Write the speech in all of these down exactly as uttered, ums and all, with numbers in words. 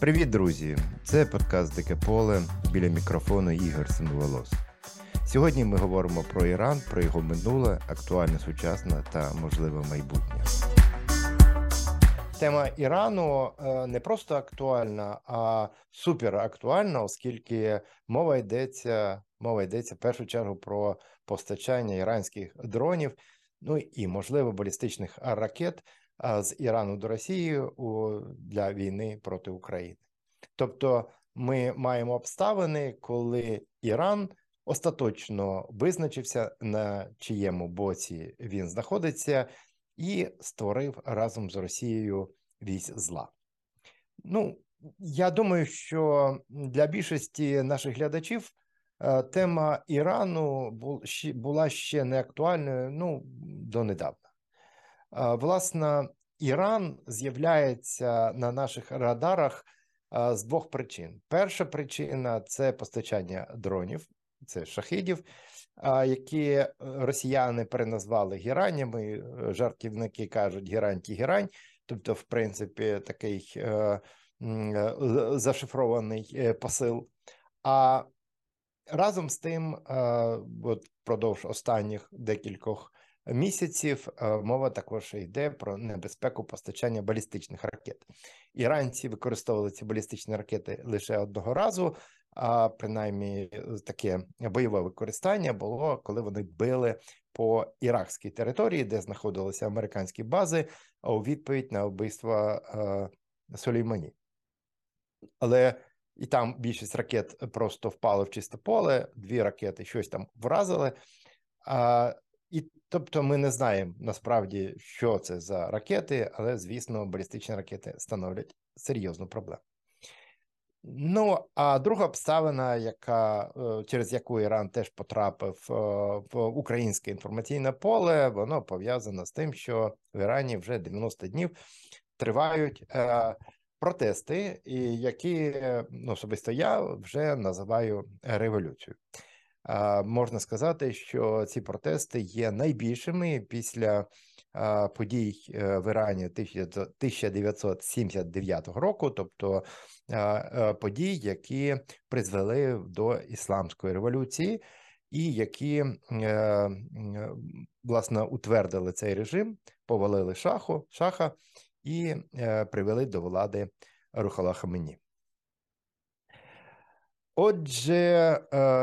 Привіт, друзі! Це подкаст «Дике Поле», біля мікрофону Ігор Семиволос. Сьогодні ми говоримо про Іран, про його минуле, актуальне сучасне та можливе майбутнє. Тема Ірану не просто актуальна, а суперактуальна, оскільки мова йдеться, мова йдеться в першу чергу про постачання іранських дронів, ну і, можливо, балістичних ракет з Ірану до Росії для війни проти України. Тобто ми маємо обставини, коли Іран остаточно визначився, на чиєму боці він знаходиться, і створив разом з Росією вісь зла. Ну, я думаю, що для більшості наших глядачів тема Ірану була ще не актуальною, ну, донедавна. Власне, Іран з'являється на наших радарах з двох причин. Перша причина – це постачання дронів, це шахідів, які росіяни переназвали геранями, жартівники кажуть герань-ті-герань, тобто, в принципі, такий е, е, зашифрований посил. А разом з тим, е, от впродовж останніх декількох місяців мова також йде про небезпеку постачання балістичних ракет. Іранці використовували ці балістичні ракети лише одного разу, а принаймні таке бойове використання було, коли вони били по іракській території, де знаходилися американські бази, у відповідь на вбивство Сулеймані. Але і там більшість ракет просто впали в чисте поле, дві ракети щось там вразили, а І, тобто, ми не знаємо насправді, що це за ракети, але, звісно, балістичні ракети становлять серйозну проблему. Ну, а друга обставина, яка, через яку Іран теж потрапив в українське інформаційне поле, воно пов'язано з тим, що в Ірані вже дев'яносто днів тривають протести, які, ну, особисто я вже називаю революцією. Можна сказати, що ці протести є найбільшими після подій в Ірані тисяча дев'ятсот сімдесят дев'ятого року, тобто подій, які призвели до Ісламської революції і які, власне, утвердили цей режим, повалили шаху, шаха і привели до влади Рухоллу Хомейні. Отже,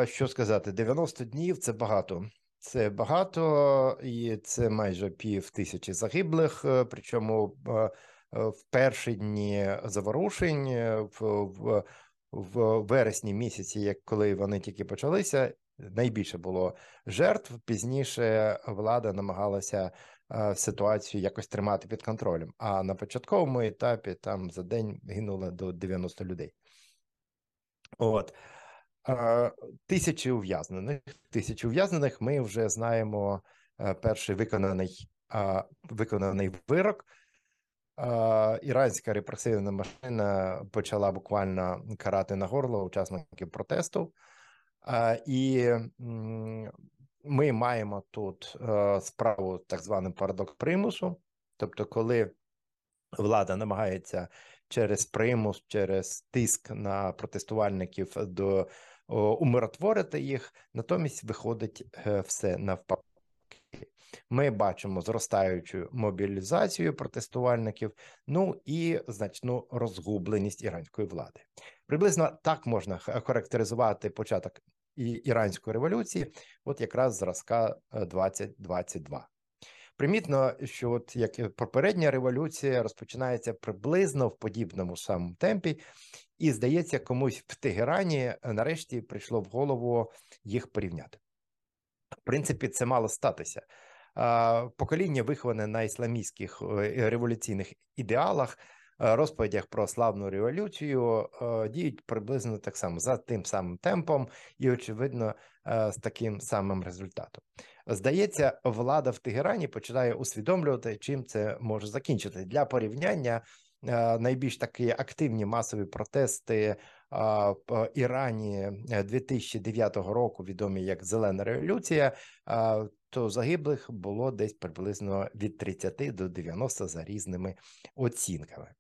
що сказати, дев'яносто днів – це багато. Це багато, і це майже пів тисячі загиблих, причому в перші дні заворушень, в, в, в вересні місяці, коли вони тільки почалися, найбільше було жертв. Пізніше влада намагалася ситуацію якось тримати під контролем, а на початковому етапі там за день гинуло до дев'яноста людей. От, тисячі ув'язнених. Тисячі ув'язнених, ми вже знаємо перший виконаний, виконаний вирок. Іранська репресивна машина почала буквально карати на горло учасників протесту. І ми маємо тут справу так званий парадокс примусу, тобто коли влада намагається через примус, через тиск на протестувальників до о, умиротворити їх, натомість виходить все навпаки. Ми бачимо зростаючу мобілізацію протестувальників, ну і значну розгубленість іранської влади. Приблизно так можна характеризувати початок іранської революції, от якраз зразка двадцять двадцять два. Примітно, що от як попередня революція розпочинається приблизно в подібному самому темпі, і, здається, комусь в Тегерані нарешті прийшло в голову їх порівняти. В принципі, це мало статися. Покоління, виховане на ісламістських революційних ідеалах, розповідях про славну революцію, діють приблизно так само, за тим самим темпом і, очевидно, з таким самим результатом. Здається, влада в Тегерані починає усвідомлювати, чим це може закінчити. Для порівняння, найбільш такі активні масові протести в Ірані дві тисячі дев'ятого року, відомі як «Зелена революція», то загиблих було десь приблизно від тридцяти до дев'яноста за різними оцінками.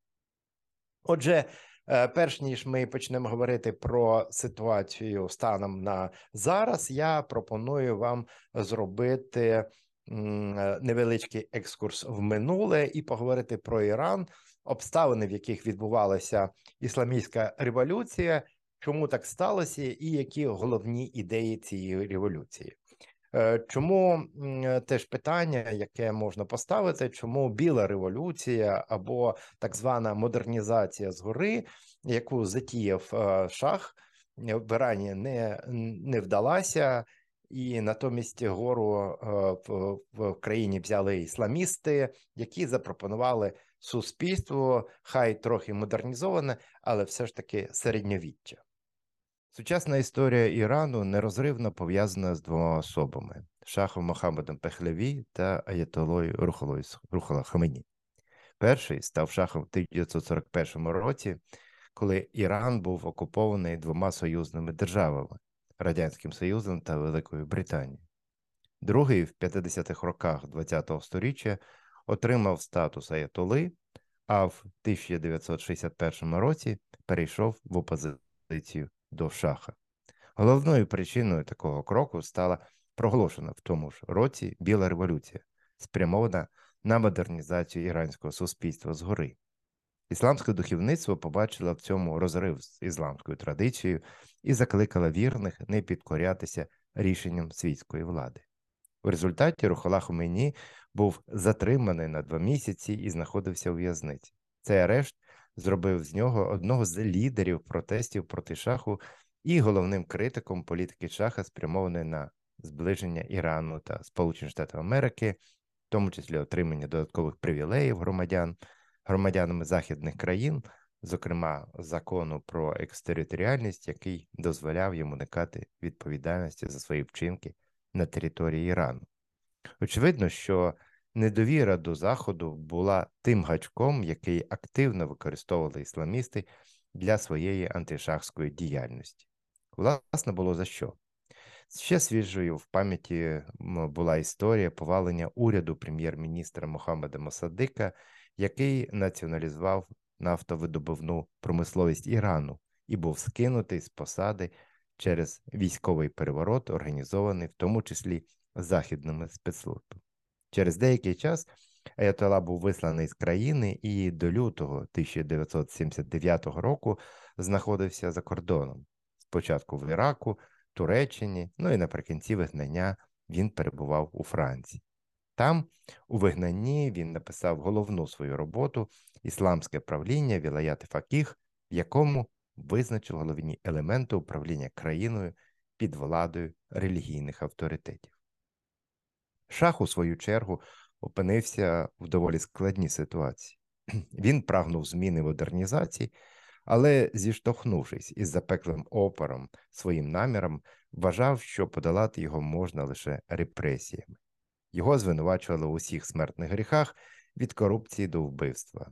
Отже, перш ніж ми почнемо говорити про ситуацію станом на зараз, я пропоную вам зробити невеличкий екскурс в минуле і поговорити про Іран, обставини, в яких відбувалася ісламістська революція, чому так сталося і які головні ідеї цієї революції. Чому теж питання, яке можна поставити, чому біла революція або так звана модернізація згори, яку затіяв шах, в Ірані не, не вдалася, і натомість гору в, в країні взяли ісламісти, які запропонували суспільству, хай трохи модернізоване, але все ж таки середньовіччя. Сучасна історія Ірану нерозривно пов'язана з двома особами – шахом Мохаммедом Пехлеві та аятолою Рухоллу Хомейні. Перший став шахом в тисяча дев'ятсот сорок першому році, коли Іран був окупований двома союзними державами – Радянським Союзом та Великою Британією. Другий в п'ятдесятих роках ХХ століття отримав статус аятоли, а в тисяча дев'ятсот шістдесят першому році перейшов в опозицію до шаха. Головною причиною такого кроку стала проголошена в тому ж році Біла революція, спрямована на модернізацію іранського суспільства згори. Ісламське духовництво побачило в цьому розрив з ісламською традицією і закликало вірних не підкорятися рішенням світської влади. В результаті Рухоллу Хомейні був затриманий на два місяці і знаходився у в'язниці. Цей арешт зробив з нього одного з лідерів протестів проти шаху і головним критиком політики шаха, спрямованої на зближення Ірану та Сполучених Штатів Америки, в тому числі отримання додаткових привілеїв громадян, громадянами західних країн, зокрема закону про екстериторіальність, який дозволяв йому уникати відповідальності за свої вчинки на території Ірану. Очевидно, що недовіра до Заходу була тим гачком, який активно використовували ісламісти для своєї антишахської діяльності. Власне, було за що. Ще свіжою в пам'яті була історія повалення уряду прем'єр-міністра Мухаммада Мосадика, який націоналізував нафтовидобувну промисловість Ірану і був скинутий з посади через військовий переворот, організований в тому числі західними спецслужбами. Через деякий час аятола був висланий з країни і до лютого тисяча дев'ятсот сімдесят дев'ятого року знаходився за кордоном. Спочатку в Іраку, Туреччині, ну і наприкінці вигнання він перебував у Франції. Там, у вигнанні, він написав головну свою роботу «Ісламське правління вілаяти факіх», в якому визначив головні елементи управління країною під владою релігійних авторитетів. Шах, у свою чергу, опинився в доволі складній ситуації. Він прагнув зміни модернізації, але, зіштовхнувшись із запеклим опором своїм намірам, вважав, що подолати його можна лише репресіями. Його звинувачували в усіх смертних гріхах від корупції до вбивства.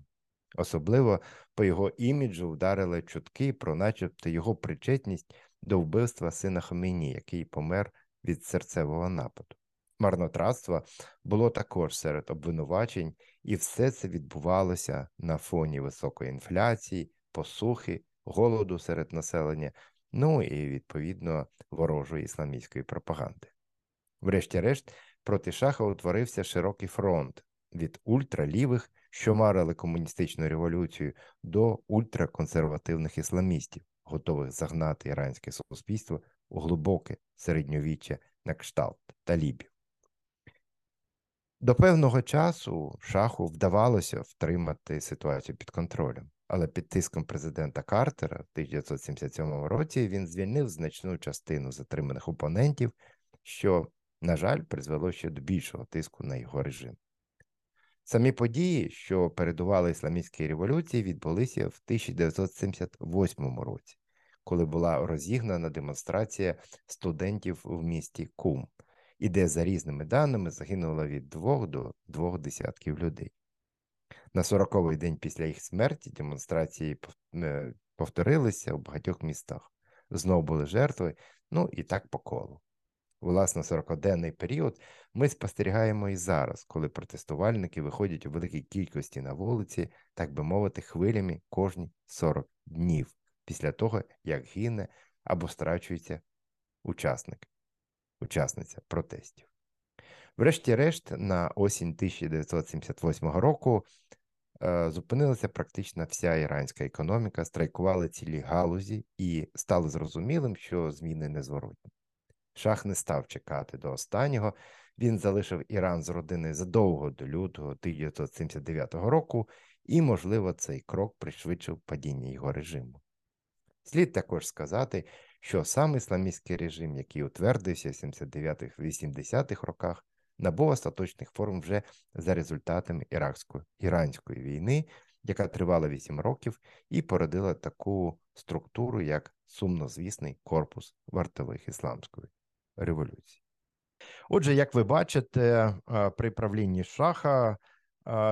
Особливо по його іміджу вдарили чутки про начебто його причетність до вбивства сина Хомейні, який помер від серцевого нападу. Марнотратство було також серед обвинувачень, і все це відбувалося на фоні високої інфляції, посухи, голоду серед населення, ну і, відповідно, ворожої ісламістської пропаганди. Врешті-решт, проти шаха утворився широкий фронт від ультралівих, що марили комуністичну революцію, до ультраконсервативних ісламістів, готових загнати іранське суспільство у глибоке середньовіччя на кшталт талібів. До певного часу шаху вдавалося втримати ситуацію під контролем, але під тиском президента Картера в тисяча дев'ятсот сімдесят сьомому році він звільнив значну частину затриманих опонентів, що, на жаль, призвело ще до більшого тиску на його режим. Самі події, що передували ісламістській революції, відбулися в тисяча дев'ятсот сімдесят восьмому році, коли була розігнана демонстрація студентів в місті Кум, і де, за різними даними, загинуло від двох до двох десятків людей. На сороковий день після їх смерті демонстрації повторилися у багатьох містах. Знов були жертви, ну і так по колу. власне, сорокаденний період ми спостерігаємо і зараз, коли протестувальники виходять у великій кількості на вулиці, так би мовити, хвилями кожні сорок днів після того, як гине або страчується учасник, учасниця протестів. Врешті-решт, на осінь тисяча дев'ятсот сімдесят восьмого року зупинилася практично вся іранська економіка, страйкували цілі галузі і стало зрозумілим, що зміни незворотні. Шах не став чекати до останнього, він залишив Іран з родиною задовго до лютого тисяча дев'ятсот сімдесят дев'ятого року і, можливо, цей крок пришвидшив падіння його режиму. Слід також сказати, що сам ісламістський режим, який утвердився в сімдесят дев'ятих-вісімдесятих роках, набув остаточних форм вже за результатами ірансько-іранської війни, яка тривала вісім років і породила таку структуру, як сумнозвісний корпус вартових ісламської революції. Отже, як ви бачите, при правлінні Шаха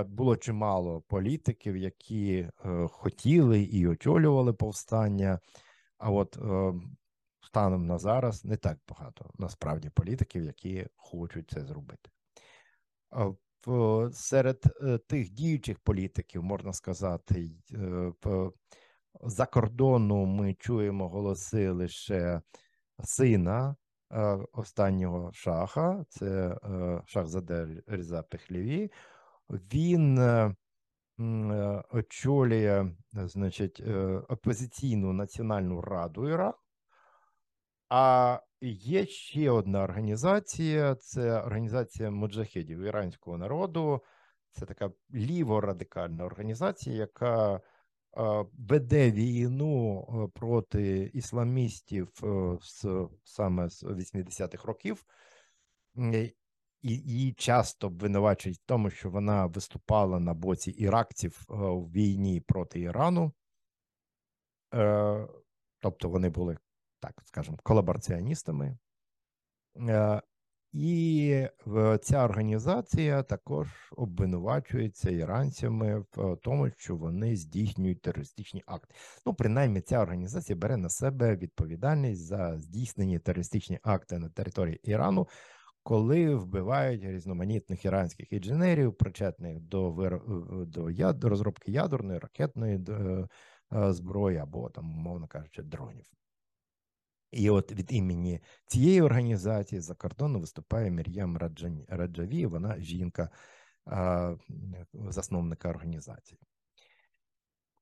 було чимало політиків, які хотіли і очолювали повстання, а от станом на зараз не так багато, насправді, політиків, які хочуть це зробити. Серед тих діючих політиків, можна сказати, за кордону ми чуємо голоси лише сина останнього шаха, це шахзаде Різа Пехлеві. Він очолює, значить, опозиційну національну раду Ірану. А є ще одна організація, це організація муджахедів іранського народу, це така ліворадикальна організація, яка веде війну проти ісламістів з, саме з вісімдесятих років, і її часто обвинувачують в тому, що вона виступала на боці іракців в війні проти Ірану, тобто вони були, так скажемо, колабораціоністами. І ця організація також обвинувачується іранцями в тому, що вони здійснюють терористичні акти. Ну, принаймні, ця організація бере на себе відповідальність за здійснені терористичні акти на території Ірану, коли вбивають різноманітних іранських інженерів, причетних до, вир... до, яд... до розробки ядерної, ракетної до... зброї або, там, умовно кажучи, дронів. І от від імені цієї організації за кордону виступає Мир'ям Раджаві, вона жінка засновника організації.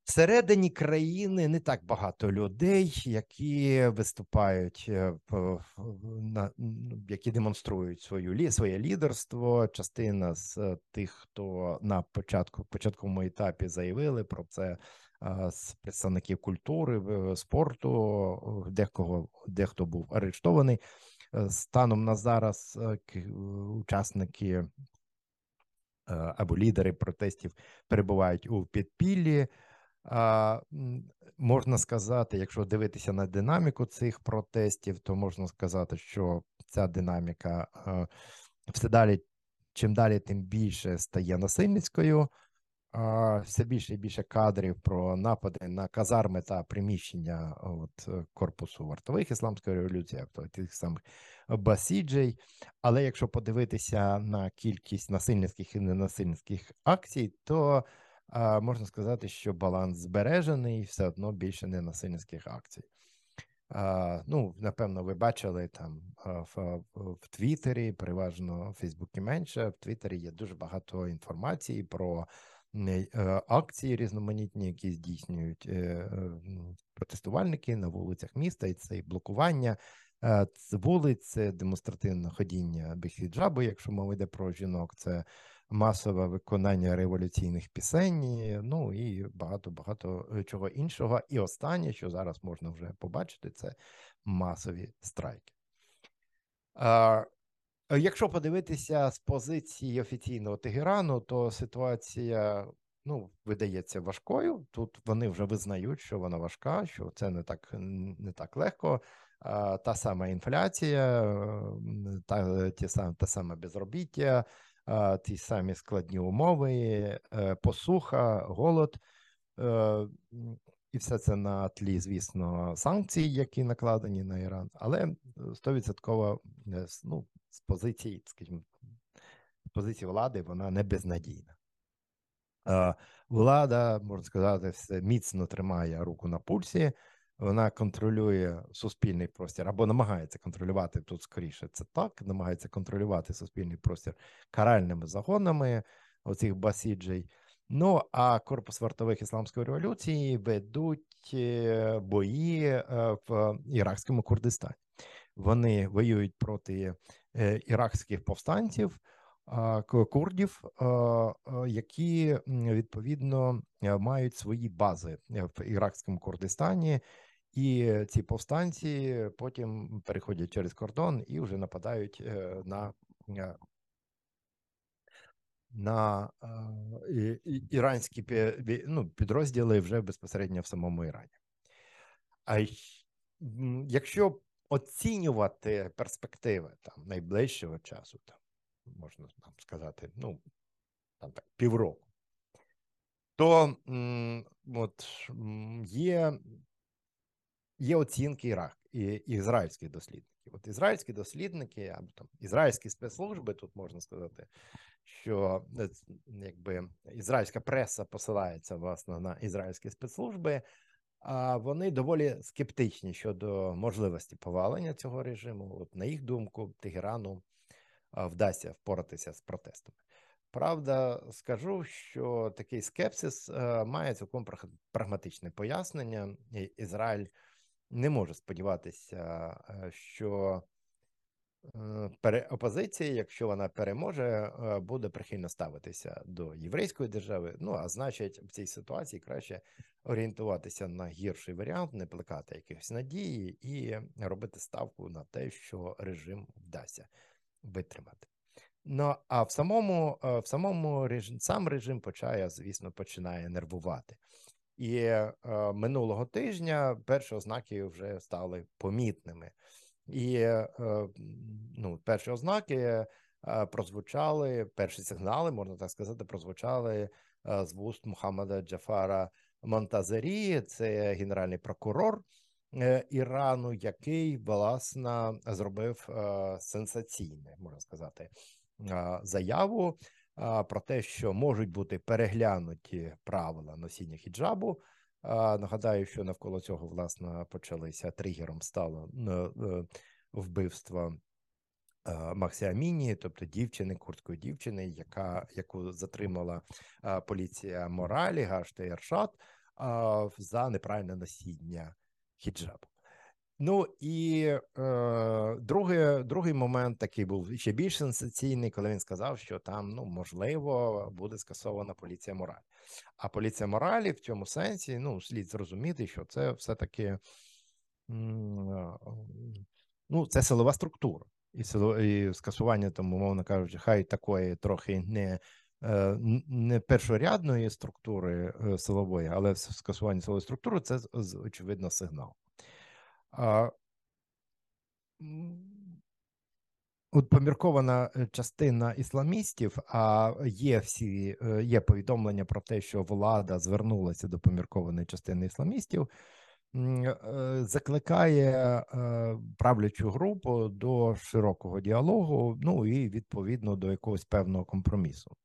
Всередині країни не так багато людей, які виступають, які демонструють свою, своє лідерство. Частина з тих, хто на початку, початковому етапі заявили про це, з представників культури, спорту, декого, дехто був арештований. Станом на зараз учасники або лідери протестів перебувають у підпіллі. Можна сказати, якщо дивитися на динаміку цих протестів, то можна сказати, що ця динаміка все далі, чим далі, тим більше стає насильницькою. Все більше і більше кадрів про напади на казарми та приміщення от, корпусу вартових ісламської революції, або тих самих басіджей. Але якщо подивитися на кількість насильницьких і ненасильницьких акцій, то а, можна сказати, що баланс збережений, все одно більше ненасильницьких акцій. А, ну, напевно, ви бачили там в, в Твіттері, переважно в Фейсбуці менше, в Твіттері є дуже багато інформації про акції різноманітні, які здійснюють протестувальники на вулицях міста, і це і блокування вулиць, це демонстративне ходіння без хіджабу, якщо мова йде про жінок, це масове виконання революційних пісень, ну і багато-багато чого іншого. І останнє, що зараз можна вже побачити, це масові страйки. Якщо подивитися з позиції офіційного Тегерану, то ситуація, ну, видається важкою. Тут вони вже визнають, що вона важка, що це не так, не так легко. Та сама інфляція, та, ті сам, та сама безробіття, ті самі складні умови, посуха, голод. І все це на тлі, звісно, санкцій, які накладені на Іран, але сто відсотків, ну, з позиції, скажімо, з позиції влади вона не безнадійна. Влада, можна сказати, все міцно тримає руку на пульсі, вона контролює суспільний простір, або намагається контролювати, тут скоріше це так, намагається контролювати суспільний простір каральними загонами оцих басіджей. Ну, а корпус вартових Ісламської революції ведуть бої в іракському Курдистані. Вони воюють проти іракських повстанців, курдів, які, відповідно, мають свої бази в іракському Курдистані, і ці повстанці потім переходять через кордон і вже нападають на на іранські, ну, підрозділи вже безпосередньо в самому Ірані. А якщо оцінювати перспективи там найближчого часу, там можна там сказати, ну, там так, півроку, то м, от є, є оцінки Ірак і ізраїльських дослідників. От ізраїльські дослідники або там ізраїльські спецслужби, тут можна сказати, що якби ізраїльська преса посилається власне на ізраїльські спецслужби, а вони доволі скептичні щодо можливості повалення цього режиму. От на їх думку, Тегерану вдасться впоратися з протестами. Правда, скажу, що такий скепсис має цілком прагматичне пояснення. Ізраїль не може сподіватися, що опозиція, якщо вона переможе, буде прихильно ставитися до єврейської держави. Ну, а значить, в цій ситуації краще орієнтуватися на гірший варіант, не плекати якихось надії і робити ставку на те, що режим вдасться витримати. Ну, а в самому, в самому режим, сам режим почає, звісно, починає нервувати. І е, минулого тижня перші ознаки вже стали помітними. І е, ну, перші ознаки е, прозвучали, перші сигнали, можна так сказати, прозвучали е, з вуст Мухаммада Джафара Монтазарі, це генеральний прокурор е, Ірану, який, власне, зробив е, сенсаційне, можна сказати, е, заяву е, про те, що можуть бути переглянуті правила носіння хіджабу. Нагадаю, що навколо цього, власне, почалися, тригером стало вбивство Максі Аміні, тобто дівчини, курдської дівчини, яка, яку затримала поліція Моралі, Гашта і Аршат, за неправильне носіння хіджабу. Ну і е, другий, другий момент такий був ще більш сенсаційний, коли він сказав, що там, ну, можливо, буде скасована поліція моралі. А поліція моралі в цьому сенсі, ну, слід зрозуміти, що це все-таки, ну, це силова структура. І, сило, і скасування, там, умовно кажучи, хай такої трохи не, не першорядної структури силової, але скасування силової структури – це, очевидно, сигнал. А, от поміркована частина ісламістів, а є всі є повідомлення про те, що влада звернулася до поміркованої частини ісламістів, закликає правлячу групу до широкого діалогу, ну і відповідно до якогось певного компромісу.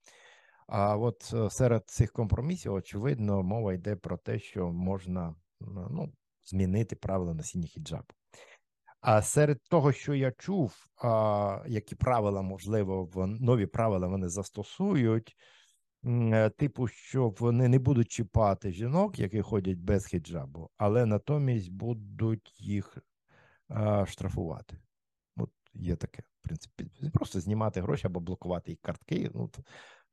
А от серед цих компромісів, очевидно, мова йде про те, що можна, ну, змінити правила носіння хіджабу. А серед того, що я чув, а, які правила, можливо, нові правила вони застосують, типу, що вони не будуть чіпати жінок, які ходять без хіджабу, але натомість будуть їх а, штрафувати. От є таке, в принципі, просто знімати гроші або блокувати їх картки. Ну,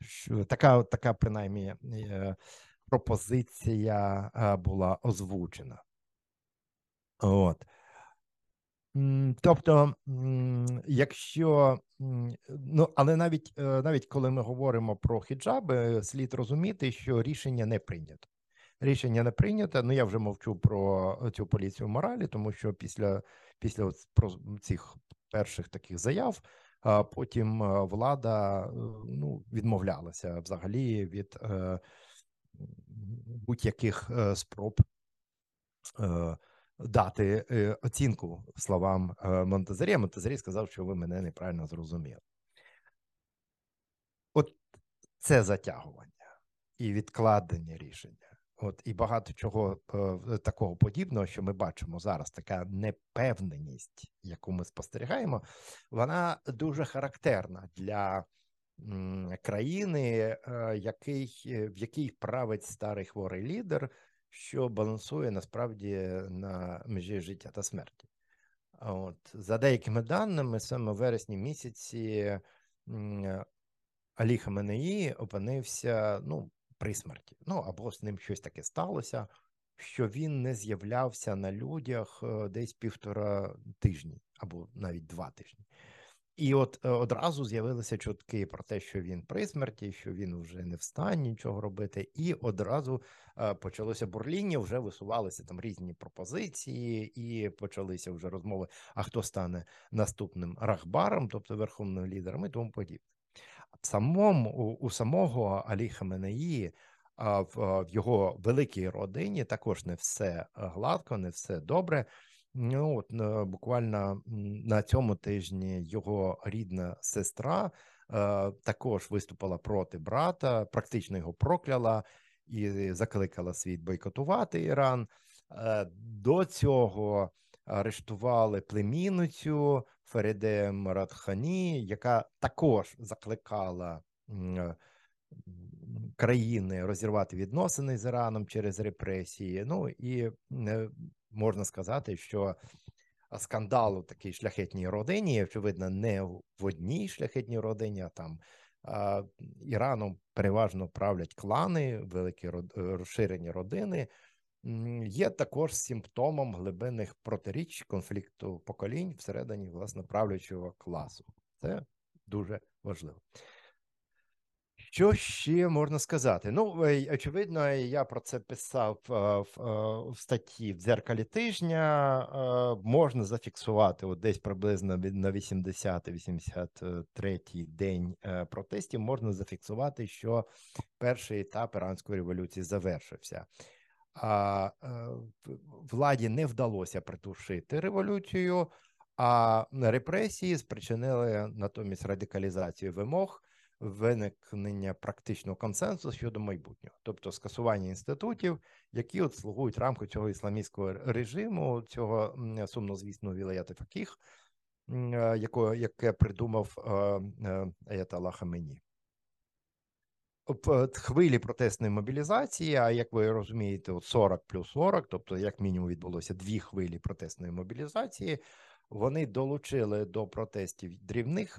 що, така, така, принаймні, пропозиція була озвучена. От. Тобто, якщо, ну, але навіть, навіть коли ми говоримо про хіджаби, слід розуміти, що рішення не прийнято. Рішення не прийнято, ну я вже мовчу про цю поліцію моралі, тому що після, після цих перших таких заяв, потім влада, ну, відмовлялася взагалі від будь-яких спроб дати оцінку словам Монтазарі. Монтазарі сказав, що ви мене неправильно зрозуміли. От це затягування і відкладення рішення. От і багато чого е, такого подібного, що ми бачимо зараз, така непевненість, яку ми спостерігаємо, вона дуже характерна для м, країни, е, який, в якій править старий хворий лідер, що балансує насправді на межі життя та смерті. От, за деякими даними, саме в вересні місяці м, Алі Хаменеї опинився, ну, при смерті. Ну, або з ним щось таке сталося, що він не з'являвся на людях десь півтора тижні, або навіть два тижні. І от одразу з'явилися чутки про те, що він при смерті, що він вже не в стані нічого робити, і одразу почалося бурління, вже висувалися там різні пропозиції, і почалися вже розмови, а хто стане наступним рахбаром, тобто верховним лідером і тому подібне. Самому, у самого Алі Хаменеї, в його великій родині також не все гладко, не все добре. Ну, от, буквально на цьому тижні його рідна сестра також виступила проти брата, практично його прокляла і закликала світ бойкотувати Іран. До цього арештували племінницю Фериде Марадхані, яка також закликала країни розірвати відносини з Іраном через репресії. Ну і можна сказати, що скандал у такій шляхетній родині, очевидно, не в одній шляхетній родині, а там Іраном переважно правлять клани, великі розширені родини, є також симптомом глибинних протиріч, конфлікту поколінь всередині, власне, правлячого класу. Це дуже важливо. Що ще можна сказати? Ну, очевидно, я про це писав в статті в «Дзеркалі тижня». Можна зафіксувати от десь приблизно на вісімдесятий-вісімдесят третій день протестів, можна зафіксувати, що перший етап іранської революції завершився. А владі не вдалося притушити революцію, а репресії спричинили натомість радикалізацію вимог, виникнення практичного консенсусу щодо майбутнього, тобто скасування інститутів, які от слугують рамку цього ісламістського режиму, цього сумнозвісного вілаяту факіх, яко, яке придумав аятола Хаменеї. Хвилі протестної мобілізації, а як ви розумієте, сорок плюс сорок, тобто як мінімум відбулося дві хвилі протестної мобілізації, вони долучили до протестів дрібних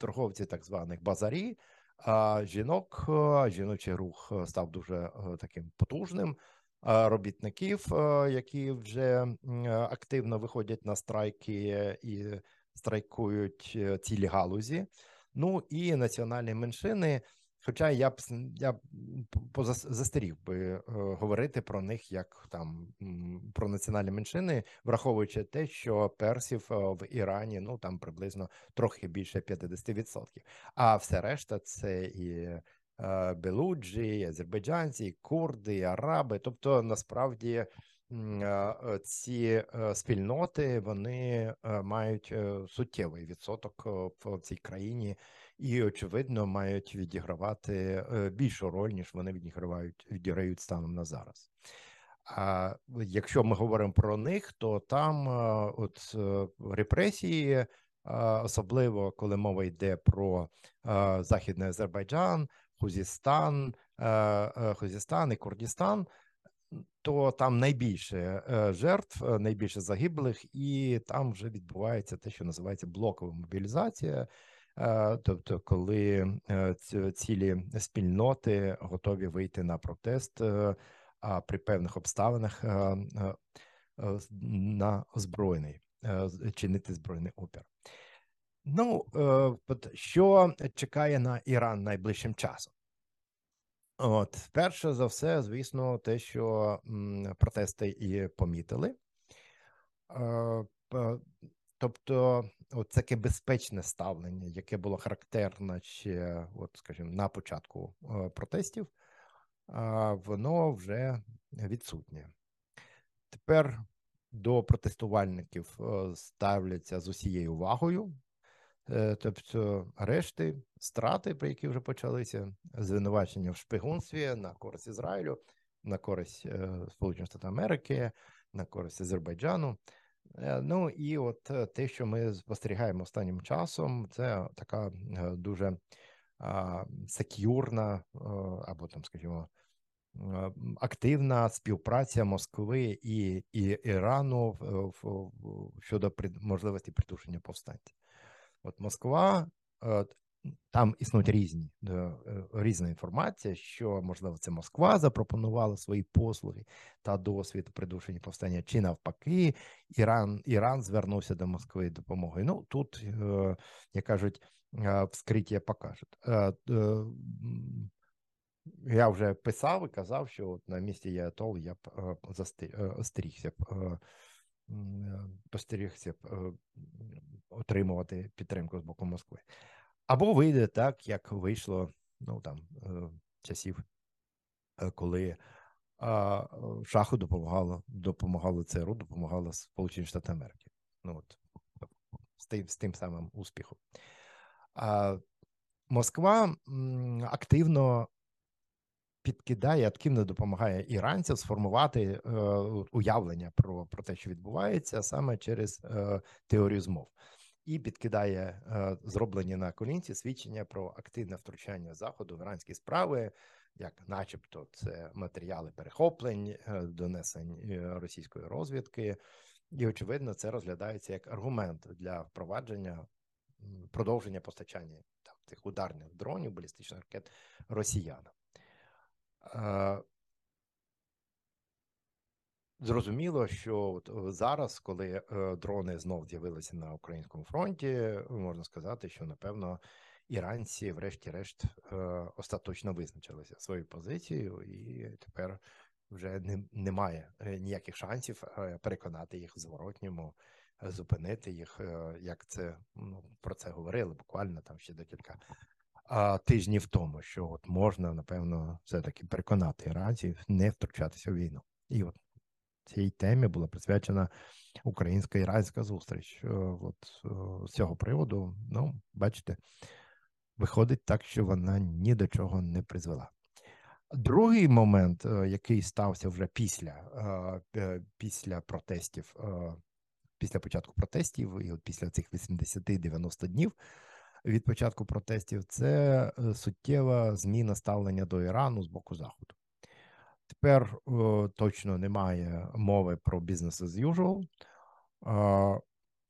торговців, так званих базарі, а жінок, жіночий рух став дуже таким потужним, робітників, які вже активно виходять на страйки і страйкують цілі галузі, ну і національні меншини. Хоча я б я застерів би говорити про них як там про національні меншини, враховуючи те, що персів в Ірані, ну там приблизно трохи більше п'ятдесят відсотків. А все решта це і белуджі, і азербайджанці, і курди, і араби. Тобто насправді ці спільноти, вони мають суттєвий відсоток в цій країні і, очевидно, мають відігравати більшу роль, ніж вони відіграють, відіграють станом на зараз. А якщо ми говоримо про них, то там от репресії, особливо коли мова йде про Західний Азербайджан, Хузістан, Хузістан і Курдістан, то там найбільше жертв, найбільше загиблих, і там вже відбувається те, що називається блокова мобілізація, тобто коли цілі спільноти готові вийти на протест, а при певних обставинах на збройний, чинити збройний опір. Ну, що чекає на Іран найближчим часом? От, перше за все, звісно, те, що протести і помітили. Тобто, от таке безпечне ставлення, яке було характерне ще, от, скажімо, на початку протестів, воно вже відсутнє. Тепер до протестувальників ставляться з усією увагою. Тобто решти, страти, про які вже почалися, звинувачення в шпигунстві на користь Ізраїлю, на користь Сполучених Штатів Америки, на користь Азербайджану. Ну і от те, що ми спостерігаємо останнім часом, це така дуже сек'юрна або там, скажімо, активна співпраця Москви і, і Ірану щодо можливості придушення повстанців. От Москва, там існують різні, різна інформація, що, можливо, це Москва запропонувала свої послуги та досвід придушення повстання, чи навпаки, Іран, Іран звернувся до Москви допомогою. Ну, тут, як кажуть, вскриття покажуть. Я вже писав і казав, що от на місці аятол я б застерігся б, постерігся б отримувати підтримку з боку Москви. Або вийде так, як вийшло, ну, там, часів, коли Шаху допомагало, допомагало ЦРУ, допомагало Сполучені Штати Америки. Ну, от, з тим, з тим самим успіхом. А Москва активно підкидає, активно допомагає іранцям сформувати е, уявлення про, про те, що відбувається, саме через е, теорію змов. І підкидає е, зроблені на колінці свідчення про активне втручання Заходу в іранські справи, як начебто це матеріали перехоплень, е, донесень російської розвідки. І, очевидно, це розглядається як аргумент для впровадження, продовження постачання там, тих ударних дронів, балістичних ракет росіянам. Зрозуміло, що зараз, коли дрони знов з'явилися на українському фронті, можна сказати, що, напевно, іранці врешті-решт остаточно визначилися своєю позицією, і тепер вже немає ніяких шансів переконати їх в зворотньому, зупинити їх, як це, ну, про це говорили буквально там ще декілька тижнів тому, що от можна, напевно, все-таки переконати іранців не втручатися у війну. І от цій темі була присвячена українсько-іранська зустріч. От з цього приводу, ну, бачите, виходить так, що вона ні до чого не призвела. Другий момент, який стався вже після, після протестів, після початку протестів і після цих вісімдесят-дев'яносто днів, від початку протестів, це суттєва зміна ставлення до Ірану з боку Заходу. Тепер о, точно немає мови про business as usual. О,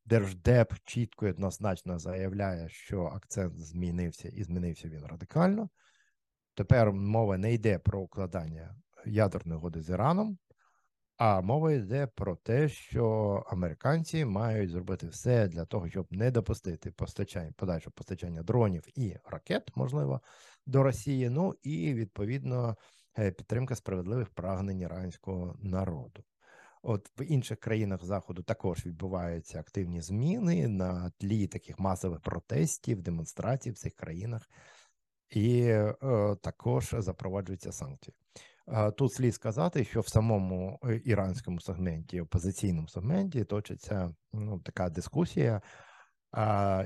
Держдеп чітко і однозначно заявляє, що акцент змінився, і змінився він радикально. Тепер мова не йде про укладання ядерної угоди з Іраном, а мова йде про те, що американці мають зробити все для того, щоб не допустити постачання, подальшого постачання дронів і ракет, можливо, до Росії, ну і, відповідно, підтримка справедливих прагнень іранського народу. От в інших країнах Заходу також відбуваються активні зміни на тлі таких масових протестів, демонстрацій в цих країнах, і е, також запроваджуються санкції. Тут слід сказати, що в самому іранському сегменті, опозиційному сегменті точиться, ну, така дискусія, а,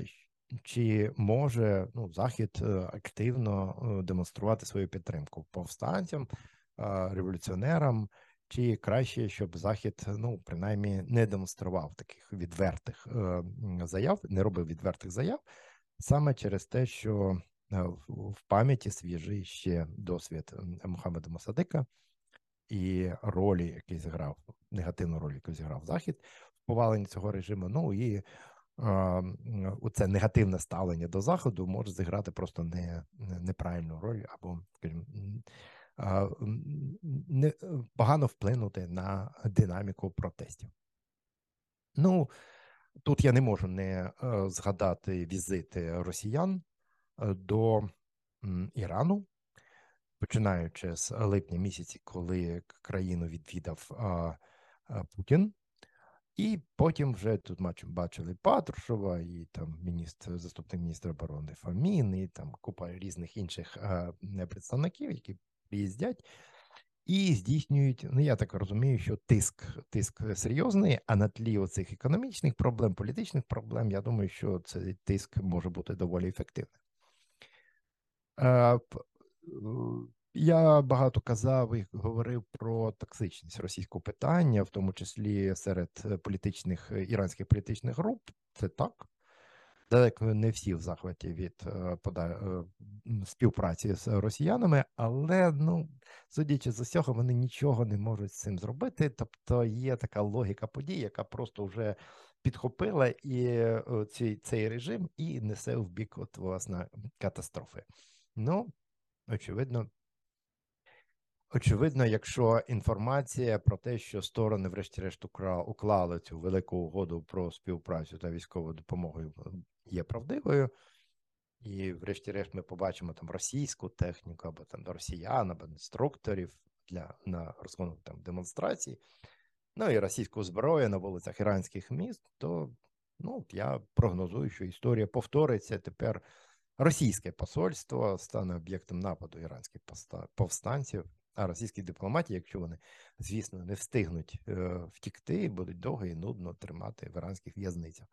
чи може, ну, Захід активно демонструвати свою підтримку повстанцям, а, революціонерам, чи краще, щоб Захід, ну, принаймні, не демонстрував таких відвертих а, заяв, не робив відвертих заяв, саме через те, що в пам'яті свіжий ще досвід Мухаммеда Мосадика і ролі, який зіграв, негативну роль, яку зіграв Захід в поваленні цього режиму. Ну і це негативне ставлення до Заходу може зіграти просто не, неправильну роль або, скажімо, не, погано вплинути на динаміку протестів. Ну, тут я не можу не згадати візити росіян до Ірану, починаючи з липня місяці, коли країну відвідав а, а, Путін, і потім вже тут бачили Патрушева, і там міністр, заступник міністра оборони Фомін, і там купа різних інших а, представників, які приїздять. і здійснюють, ну я так розумію, що тиск, тиск серйозний, а на тлі оцих економічних проблем, політичних проблем, я думаю, що цей тиск може бути доволі ефективним. Я багато казав і говорив про токсичність російського питання, в тому числі серед політичних, іранських політичних груп, це так. Далеко не всі в захваті від пода... співпраці з росіянами, але, ну, судячи з усього, вони нічого не можуть з цим зробити. Тобто є така логіка подій, яка просто вже підхопила і цей, цей режим і несе в бік, от, власне, катастрофи. Ну, очевидно, очевидно, якщо інформація про те, що сторони, врешті-решт, уклали цю велику угоду про співпрацю та військову допомогу, є правдивою, і врешті-решт ми побачимо там російську техніку, або там росіян, або інструкторів для, на розгону там демонстрацій, ну і російську зброю на вулицях іранських міст, то, ну, я прогнозую, що історія повториться. Тепер російське посольство стане об'єктом нападу іранських повстанців, а російські дипломати, якщо вони, звісно, не встигнуть е, втікти, будуть довго і нудно тримати в іранських в'язницях.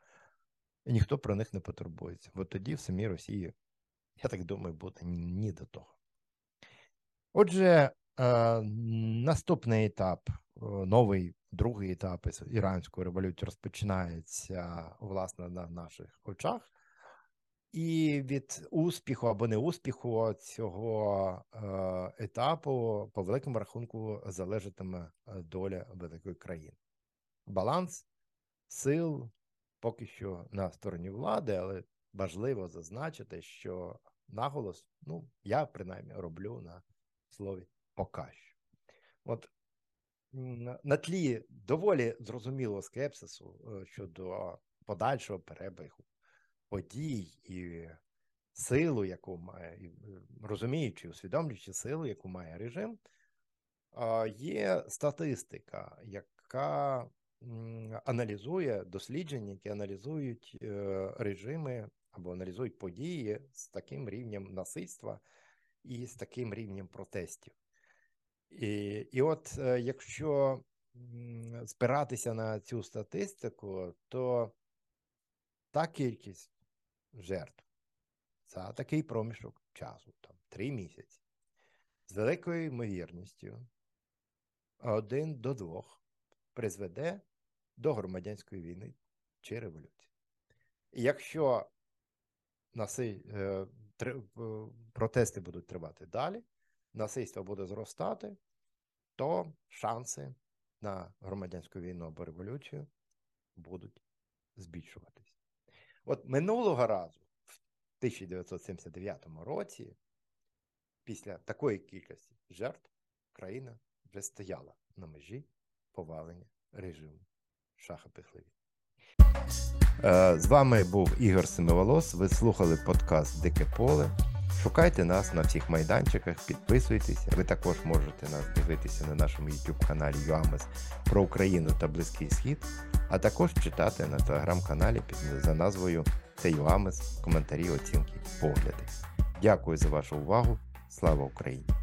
І ніхто про них не потурбується. Бо тоді в самій Росії, я так думаю, буде ні до того. Отже, е, наступний етап, новий, другий етап іранської революції розпочинається, власне, на наших очах. І від успіху або неуспіху цього етапу, по великому рахунку, залежатиме доля великої країни. Баланс сил поки що на стороні влади, але важливо зазначити, що наголос, ну, я принаймні роблю на слові «покаж». От на тлі доволі зрозумілого скепсису щодо подальшого перебігу подій і силу, яку має, розуміючи, усвідомлюючи силу, яку має режим, є статистика, яка аналізує дослідження, які аналізують режими або аналізують події з таким рівнем насильства і з таким рівнем протестів. І, і от якщо спиратися на цю статистику, то та кількість жертв за такий проміжок часу, там, три місяці, з великою ймовірністю один до двох призведе до громадянської війни чи революції. І якщо наси... протести будуть тривати далі, насильство буде зростати, то шанси на громадянську війну або революцію будуть збільшуватись. От минулого разу, в тисяча дев'ятсот сімдесят дев'ятому році, після такої кількості жертв, країна вже стояла на межі повалення режиму Шаха Пехлеві. З вами був Ігор Семиволос, ви слухали подкаст «Дике Поле». Шукайте нас на всіх майданчиках, підписуйтесь. Ви також можете нас дивитися на нашому YouTube-каналі ЮАМЕС про Україну та Близький Схід, а також читати на телеграм-каналі під за назвою «Це ЮАМЕС. Коментарі, оцінки, погляди». Дякую за вашу увагу. Слава Україні!